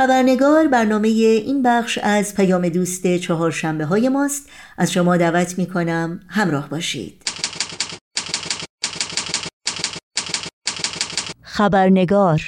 خبرنگار برنامه این بخش از پیام دوست چهارشنبه های ماست. از شما دعوت می کنم همراه باشید. خبرنگار.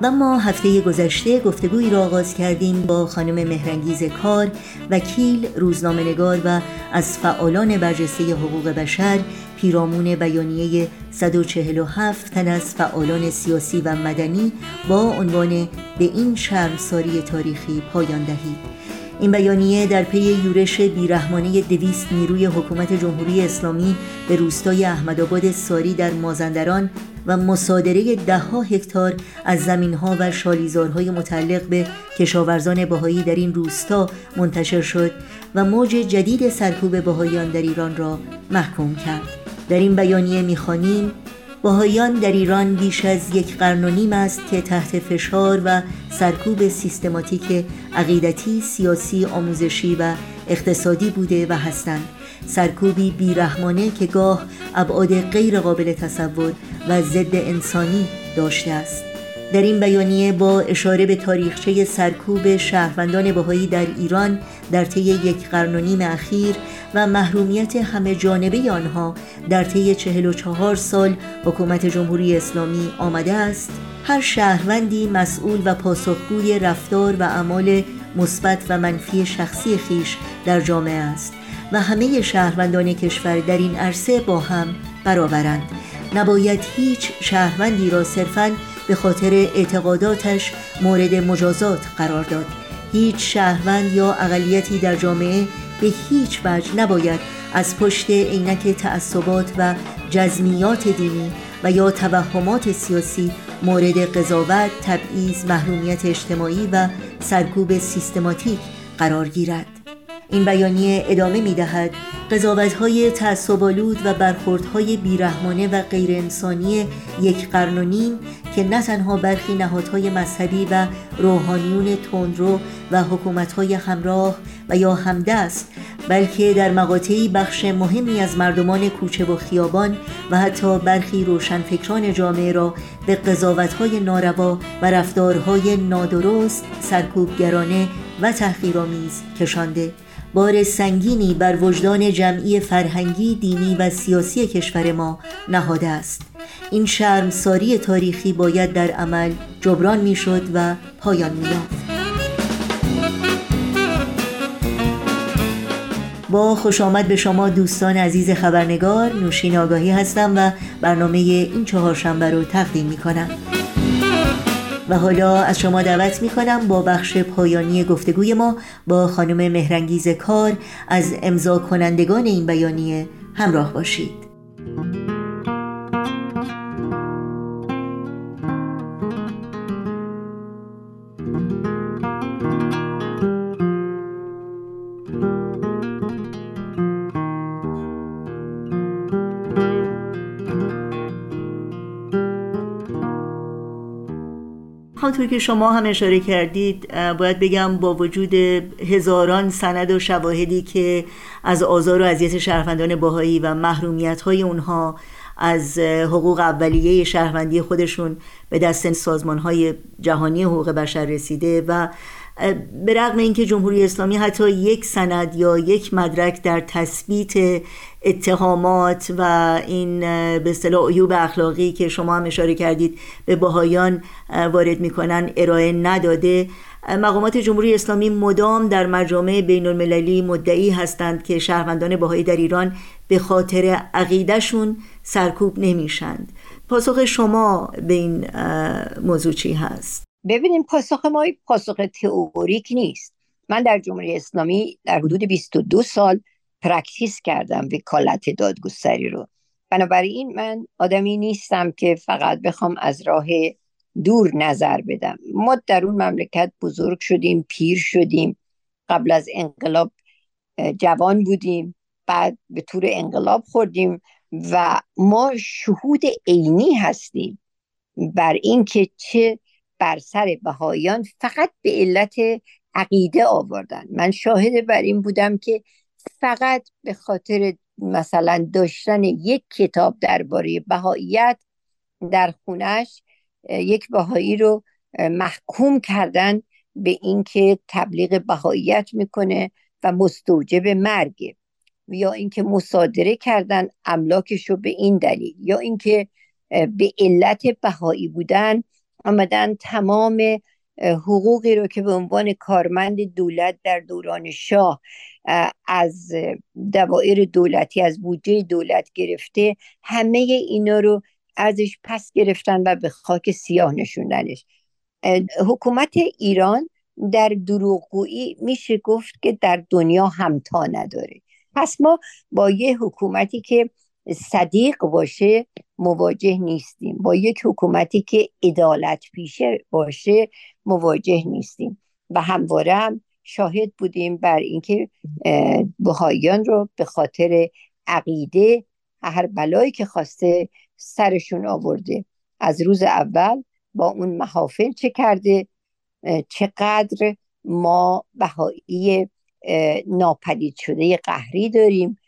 و ما هفته گذشته گفتگویی را آغاز کردیم با خانم مهرانگیز کار، وکیل، روزنامه‌نگار و از فعالان برجسته حقوق بشر، پیرامون بیانیه 147 تن از فعالان سیاسی و مدنی با عنوان به این شرمساری تاریخی پایان دهید. این بیانیه در پی یورش بیرحمانه 200 نیروی حکومت جمهوری اسلامی به روستای احمدآباد ساری در مازندران و مصادره 10 هکتار از زمین‌ها و شالیزارهای متعلق به کشاورزان بهایی در این روستا منتشر شد و موج جدید سرکوب بهائیان در ایران را محکوم کرد. در این بیانیه می‌خوانیم: بهائیان در ایران بیش از 1.5 قرن است که تحت فشار و سرکوب سیستماتیک عقیدتی، سیاسی، آموزشی و اقتصادی بوده و هستند. سرکوبی بیرحمانه که گاه ابعاد غیر قابل تصور و ضد انسانی داشته است. در این بیانیه با اشاره به تاریخچه سرکوب شهروندان بهایی در ایران در طی 1.5 قرن اخیر و محرومیت همه جانبه آنها در طی 44 سال حکومت جمهوری اسلامی آمده است: هر شهروندی مسئول و پاسخگوی رفتار و اعمال مثبت و منفی شخصی خویش در جامعه است و همه شهروندان کشور در این عرصه با هم برابرند. نباید هیچ شهروندی را صرفاً به خاطر اعتقاداتش مورد مجازات قرار داد. هیچ شهروند یا اقلیتی در جامعه به هیچ وجه نباید از پشت عینک تعصبات و جزمیات دینی و یا توهمات سیاسی مورد قضاوت، تبعیض، محرومیت اجتماعی و سرکوب سیستماتیک قرار گیرد. این بیانیه ادامه می‌دهد: قضاوت‌های تعصب‌آلود و برخوردهای بیرحمانه و غیرانسانی 1.5 قرن که نه تنها برخی نهادهای مذهبی و روحانیون تندرو و حکومت‌های همراه و یا همدست، بلکه در مقاطعی بخش مهمی از مردمان کوچه و خیابان و حتی برخی روشنفکران جامعه را به قضاوت‌های ناروا و رفتارهای نادرست، سرکوبگرانه و تحقیرآمیز کشانده. بار سنگینی بر وجدان جمعی فرهنگی، دینی و سیاسی کشور ما نهاده است. این شرمساری تاریخی باید در عمل جبران می‌شد و پایان می‌یافت. با خوش آمد به شما دوستان عزیز خبرنگار، نوشین آگاهی هستم و برنامه این چهارشنبه رو تقدیم می‌کنم. و حالا از شما دعوت می‌کنم با بخش پایانی گفتگوی ما با خانم مهرانگیز کار از امضا کنندگان این بیانیه همراه باشید. همونطور که شما هم اشاره کردید، باید بگم با وجود هزاران سند و شواهدی که از آزار و اذیت شهروندان بهائی و محرومیت‌های اونها از حقوق اولیه شهروندی خودشون به دست سازمان‌های جهانی حقوق بشر رسیده و به رغم اینکه جمهوری اسلامی حتی یک سند یا یک مدرک در تثبیت اتهامات و این به اصطلاح عیوب اخلاقی که شما هم اشاره کردید به بهائیان وارد میکنن ارائه نداده، مقامات جمهوری اسلامی مدام در مجامع بین المللی مدعی هستند که شهروندان بهائی در ایران به خاطر عقیدهشون سرکوب نمیشند. پاسخ شما به این موضوع چی هست؟ ببینیم، پاسخ ما پاسخ تئوریک نیست. من در جمهوری اسلامی در حدود 22 سال پرکتیس کردم وکالت دادگستری رو. بنابراین من آدمی نیستم که فقط بخوام از راه دور نظر بدم. ما در اون مملکت بزرگ شدیم، پیر شدیم، قبل از انقلاب جوان بودیم، بعد به طور انقلاب خوردیم و ما شهود عینی هستیم بر این که چه بر سر بهائیان فقط به علت عقیده آوردن. من شاهد بر این بودم که فقط به خاطر مثلا داشتن یک کتاب درباره بهائیت در خونش یک بهایی رو محکوم کردن به اینکه تبلیغ بهاییت میکنه و مستوجب مرگ، یا اینکه مصادره کردن املاکش رو به این دلیل، یا اینکه به علت بهایی بودن آمدن تمام حقوقی رو که به عنوان کارمند دولت در دوران شاه از دوائر دولتی، از بودجه دولت گرفته، همه اینا رو ازش پس گرفتن و به خاک سیاه نشوندنش. حکومت ایران در دروغگویی میشه گفت که در دنیا همتا نداره. پس ما با یه حکومتی که صدیق باشه مواجه نیستیم، با یک حکومتی که عدالت پیشه باشه مواجه نیستیم و همواره هم شاهد بودیم بر اینکه بهائیان رو به خاطر عقیده هر بلایی که خواسته سرشون آورده. از روز اول با اون محافل چه کرده، چقدر ما بهایی ناپدید شده قهری داریم،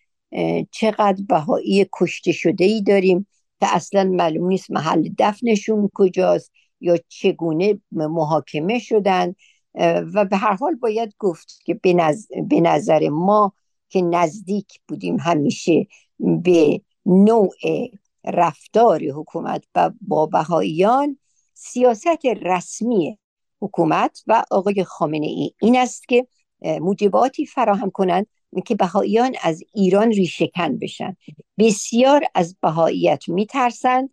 چقدر بهایی کشته شده‌ای داریم که اصلا معلوم نیست محل دفنشون کجاست یا چگونه محاکمه شدن. و به هر حال باید گفت که به نظر ما که نزدیک بودیم همیشه به نوع رفتار حکومت با بهائیان، سیاست رسمی حکومت و آقای خامنه ای این است که موجباتی فراهم کنند که بهائیان از ایران ریشه‌کن بشن. بسیار از بهائیت میترسند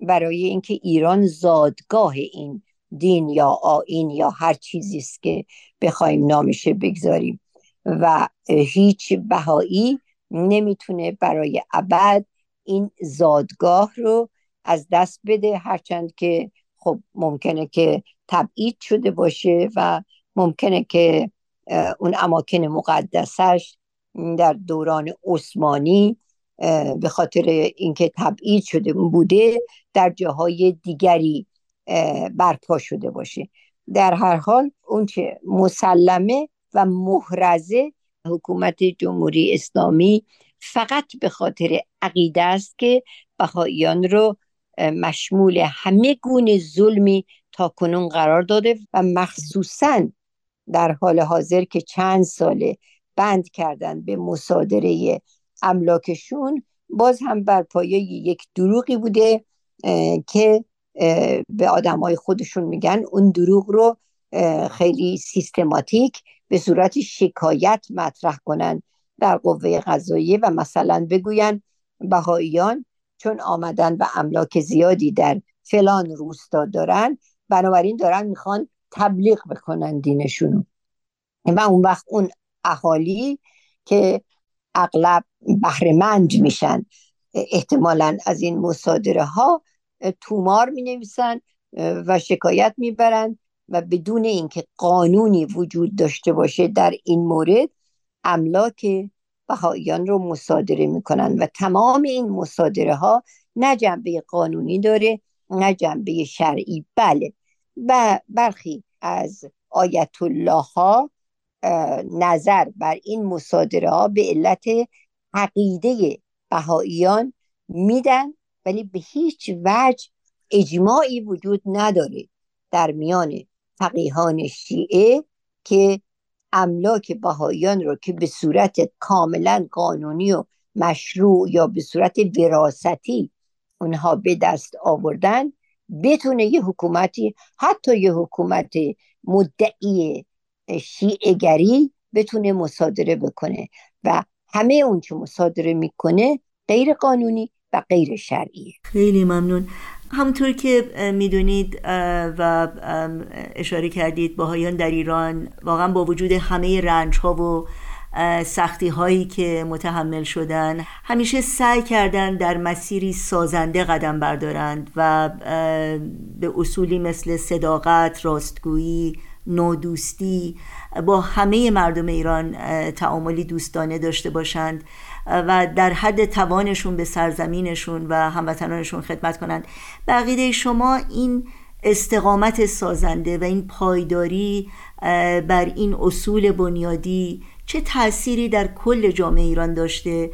برای اینکه ایران زادگاه این دین یا آیین یا هر چیزی است که بخوایم نامش بگذاریم و هیچ بهائی نمیتونه برای ابد این زادگاه رو از دست بده، هرچند که خب ممکنه که تبعید شده باشه و ممکنه که اون اماکن مقدسش در دوران عثمانی به خاطر اینکه تبعید شده بوده در جاهای دیگری برپا شده باشه. در هر حال اون چه مسلمه و محرزه حکومت جمهوری اسلامی فقط به خاطر عقیده است که بهائیان رو مشمول همه گونه ظلمی تاکنون قرار داده و مخصوصاً در حال حاضر که چند ساله بند کردن به مصادره املاکشون، باز هم بر پایه یک دروغی بوده که به آدمای خودشون میگن. اون دروغ رو خیلی سیستماتیک به صورت شکایت مطرح کنن در قوه قضاییه و مثلا بگوین بهائیان چون آمدن و املاک زیادی در فلان روستا دارن، بنابراین دارن میخوان تبلیغ بکنن دینشونو. و اون وقت اون اهالی که اغلب بهره‌مند میشن احتمالاً از این مصادره ها، تومار می نویسن و شکایت می برن و بدون اینکه قانونی وجود داشته باشه در این مورد املاک بهائیان رو مصادره می کنن. و تمام این مصادره ها نه جنبه قانونی داره نه جنبه شرعی. بله، و برخی از آیت الله ها نظر بر این مصادره ها به علت عقیده بهائیان میدن، ولی به هیچ وجه اجماعی وجود نداره در میان فقیهان شیعه که املاک بهائیان رو که به صورت کاملا قانونی و مشروع یا به صورت وراثتی اونها به دست آوردن، بتونه یه حکومتی، حتی یه حکومت مدعی شیعه‌گری، بتونه مصادره بکنه. و همه اون چه مصادره میکنه غیر قانونی و غیر شرعی. خیلی ممنون. همونطور که میدونید و اشاره کردید، بهائیان در ایران واقعا با وجود همه رنج‌ها و سختی هایی که متحمل شدن، همیشه سعی کردن در مسیری سازنده قدم بردارند و به اصولی مثل صداقت، راستگویی، نودوستی با همه مردم ایران تعاملی دوستانه داشته باشند و در حد توانشون به سرزمینشون و هموطنانشون خدمت کنند. به عقیده شما این استقامت سازنده و این پایداری بر این اصول بنیادی چه تأثیری در کل جامعه ایران داشته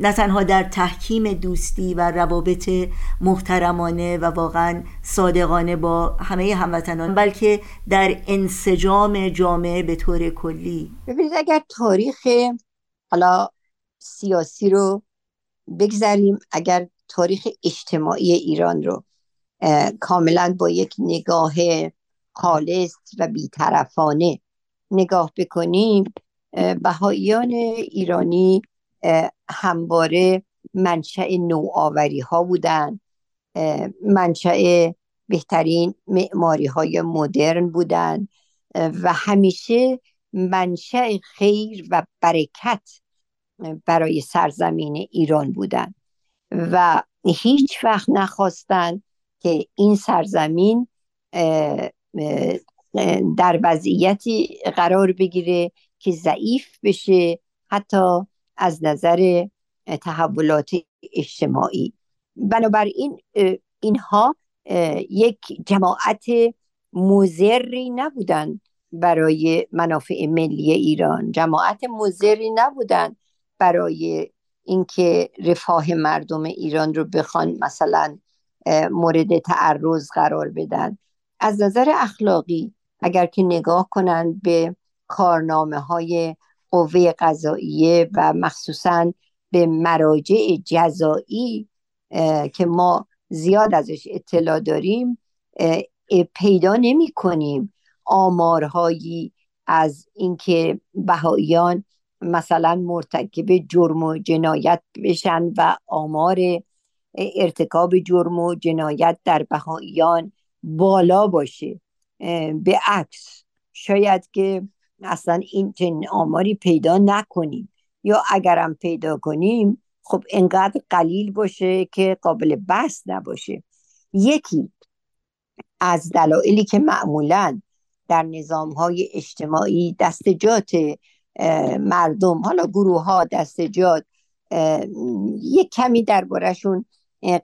نه تنها در تحکیم دوستی و روابط محترمانه و واقعا صادقانه با همه هموطنان، بلکه در انسجام جامعه به طور کلی. ببینید اگر تاریخ حالا سیاسی رو بگذاریم، اگر تاریخ اجتماعی ایران رو کاملا با یک نگاه خالص و بیطرفانه نگاه بکنیم، بهائیان ایرانی همواره منشأ نوآوری ها بودن، منشأ بهترین معماری های مدرن بودن و همیشه منشأ خیر و برکت برای سرزمین ایران بودن و هیچ وقت نخواستن که این سرزمین در وضعیتی قرار بگیره که ضعیف بشه، حتی از نظر تحولات اجتماعی. بنابراین اینها یک جماعت مضری نبودند برای منافع ملی ایران، جماعت مضری نبودند برای اینکه رفاه مردم ایران رو بخوان مثلا مورد تعرض قرار بدن. از نظر اخلاقی اگر که نگاه کنند به کارنامه‌های قوه قضاییه و مخصوصاً به مراجع جزایی که ما زیاد ازش اطلاع داریم، پیدا نمی کنیم آمارهایی از اینکه بهائیان مثلا مرتکب جرم و جنایت بشن و آمار ارتکاب جرم و جنایت در بهائیان بالا باشه. به عکس شاید که اصلا این چنین آماری پیدا نکنیم، یا اگرم پیدا کنیم خب انقدر قلیل باشه که قابل بحث نباشه. یکی از دلایلی که معمولا در نظام‌های اجتماعی دستجات مردم، حالا گروه‌ها، دستجات یک کمی درباره‌شون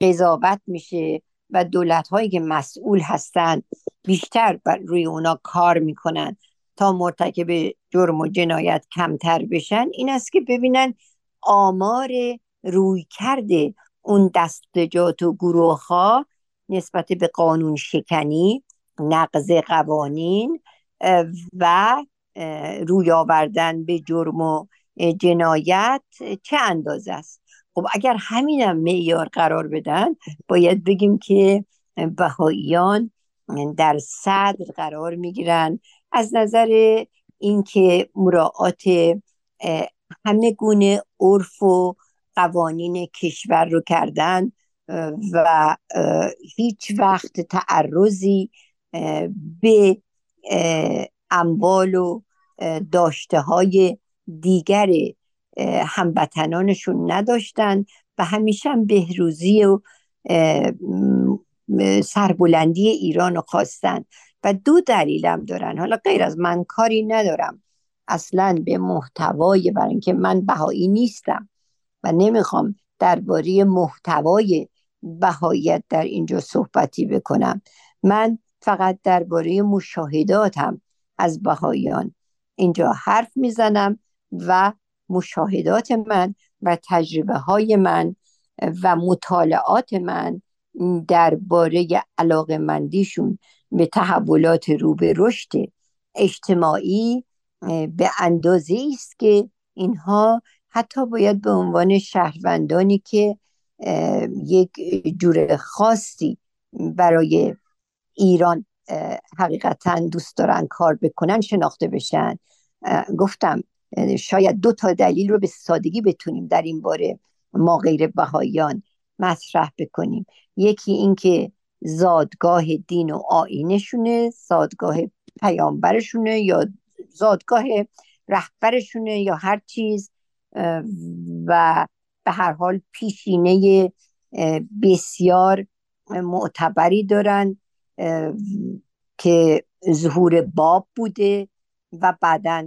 قضاوت میشه و دولت‌هایی که مسئول هستن بیشتر روی اونا کار میکنن تا مرتکب جرم و جنایت کمتر بشن، این است که ببینن آمار روی کرده اون دستجات و گروه ها نسبت به قانون شکنی، نقض قوانین و روی آوردن به جرم و جنایت چه اندازه است. خب اگر همینم معیار قرار بدن، باید بگیم که بهائیان در صدر قرار میگیرن از نظر اینکه مراعات همه گونه عرف و قوانین کشور رو کردن و هیچ وقت تعرضی به اموال و داشته های دیگر هموطنانشون نداشتن و همیشه بهروزی و سربلندی ایران رو خواستن و دو دلیلم دارن. حالا غیر از من کاری ندارم اصلا به محتوای، برای اینکه من بهایی نیستم و نمیخوام درباره محتوای بهاییت در اینجا صحبتی بکنم. من فقط درباره مشاهداتم از بهاییان اینجا حرف میزنم و مشاهدات من و تجربه های من و مطالعات من درباره علاقه‌مندیشون به تحولات رو به رشد اجتماعی به اندازه‌ای است که اینها حتی باید به عنوان شهروندانی که یک جور خاصی برای ایران حقیقتاً دوست دارن کار بکنن شناخته بشن. گفتم شاید دو تا دلیل رو به سادگی بتونیم در این باره ما غیر بهائیان مطرح بکنیم. یکی اینکه زادگاه دین و آیینشونه، زادگاه پیامبرشونه یا زادگاه رهبرشونه یا هر چیز، و به هر حال پیشینه بسیار معتبری دارن که ظهور باب بوده و بعداً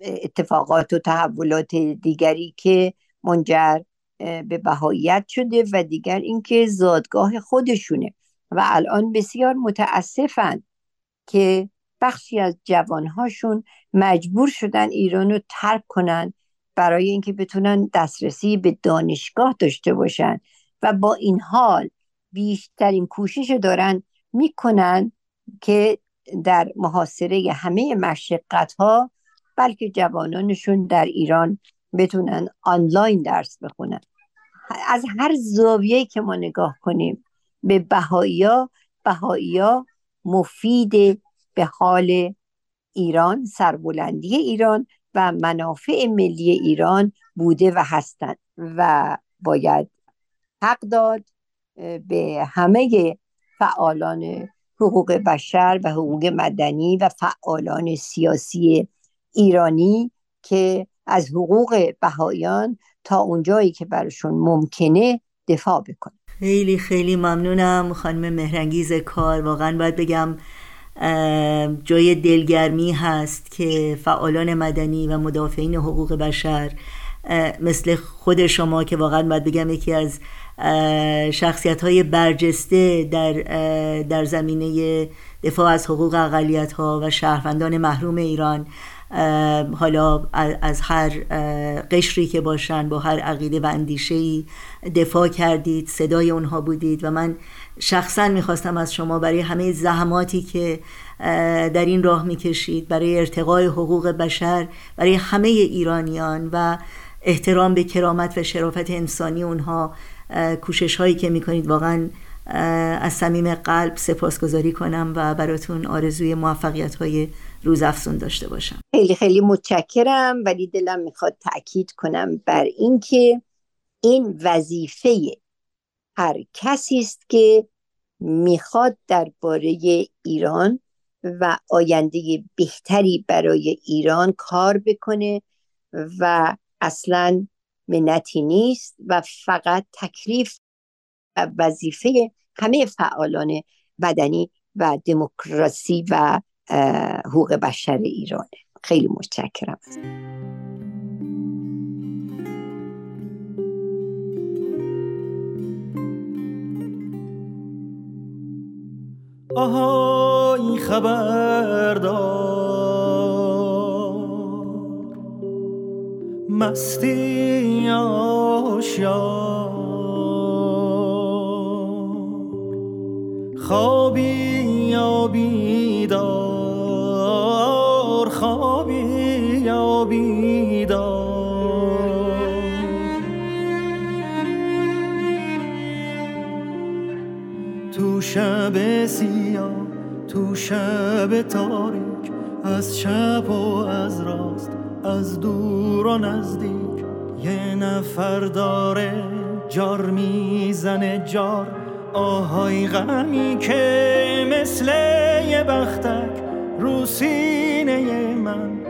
اتفاقات و تحولات دیگری که منجر به بهائیت شده، و دیگر اینکه زادگاه خودشونه و الان بسیار متاسفن که بخشی از جوانهاشون مجبور شدن ایران رو ترک کنن برای اینکه بتونن دسترسی به دانشگاه داشته باشن و با این حال بیشترین کوشش دارن میکنن که در محاصره همه مشقت ها بلکه جوانانشون در ایران بتونن آنلاین درس بخونن. از هر زاویه‌ای که ما نگاه کنیم به بهائی‌ها مفید به حال ایران، سربلندی ایران و منافع ملی ایران بوده و هستند و باید حق داد به همه فعالان حقوق بشر و حقوق مدنی و فعالان سیاسی ایرانی که از حقوق بهائیان تا اونجایی که براشون ممکنه دفاع بکنه. خیلی خیلی ممنونم خانم مهرانگیز کار. واقعا باید بگم جای دلگرمی هست که فعالان مدنی و مدافعین حقوق بشر مثل خود شما که واقعا باید بگم یکی از شخصیت‌های برجسته در زمینه دفاع از حقوق اقلیت‌ها و شهروندان محروم ایران، حالا از هر قشری که باشن، با هر عقیده و اندیشه‌ای دفاع کردید، صدای اونها بودید و من شخصا میخواستم از شما برای همه زحماتی که در این راه میکشید برای ارتقای حقوق بشر برای همه ایرانیان و احترام به کرامت و شرافت انسانی اونها، کوشش هایی که میکنید واقعا از صمیم قلب سپاسگزاری کنم و براتون آرزوی موفقیت های روزافزون داشته باشم. خیلی خیلی متشکرم، ولی دلم میخواد تأکید کنم بر اینکه این وظیفه هر کسی است که میخواد درباره ایران و آینده بهتری برای ایران کار بکنه و اصلاً منتی نیست و فقط تکلیف و وظیفه همه فعالان مدنی و دموکراسی و حقوق بشر ایرانه. خیلی متشکرم. آها این خبردار مستی آشیار خوابی یا بیدار، خوابی یا بیدار، تو شب سیاه، تو شب تاریک، از چپ و از راست، از دور و نزدیک، یه نفر داره جار میزنه جار، آهای غمی که مثل یه بختک رو سینه من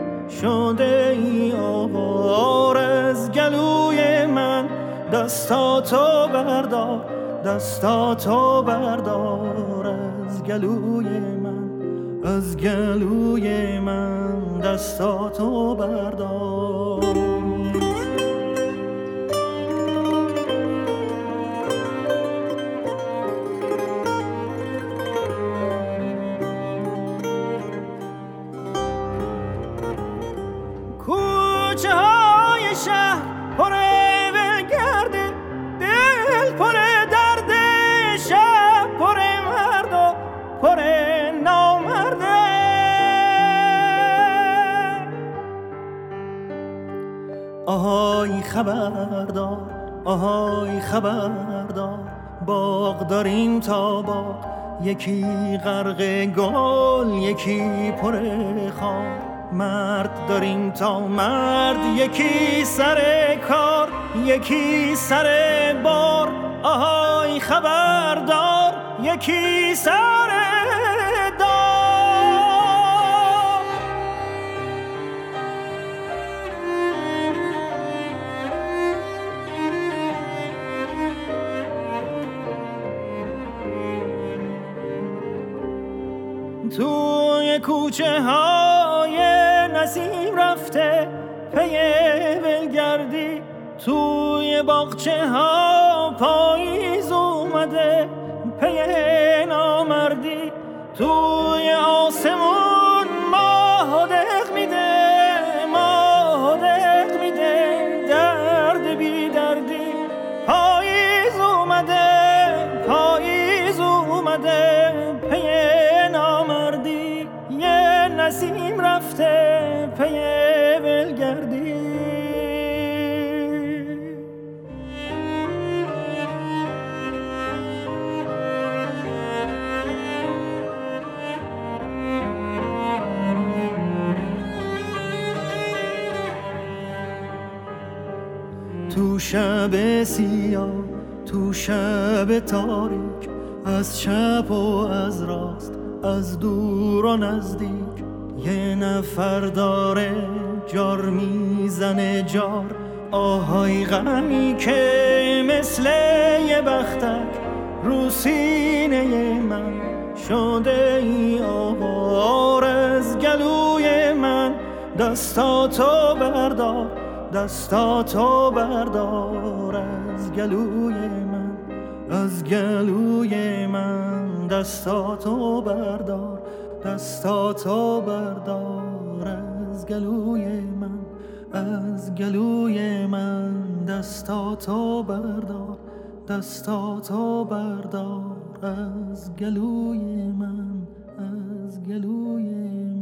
شده ای آوار، از گلوی من دستاتو بردار، دستاتو بردار، از گلوی من، از گلوی من دستاتو بردار. کوچه های شهر پره ولگرده، دل پره پره نامرده، آهای خبردار، آهای خبردار، باغ داریم تا باغ، یکی غرق گل، یکی پره خار، مرد داریم تا مرد، یکی سر کار، یکی سر بار، آهای خبردار، یکی سر دار. توی کوچه های نسیم رفته پی ولگردی، توی باغچه ها پاییز اومده پی نامردی، توی آسمون ماه دق میده، ماه دق میده، افتاده پی نامردی، یه نسیم رفته پی ولگردی. تو شب سیاه، تو شب تاریک، از چپ و از راست، از دور و نزدیک، یه نفر داره جار میزنه جار، آهای غمی که مثل یه بختک رو سینه من شده ای آوار. از گلوی من دستاتو بردار، دستاتو بردار از گلوی من، از گلوی من دستاتو بردار، دستاتو بردار از گلوی من، از گلوی من دستاتو بردار، دستاتو بردار از گلوی من، از گلوی من.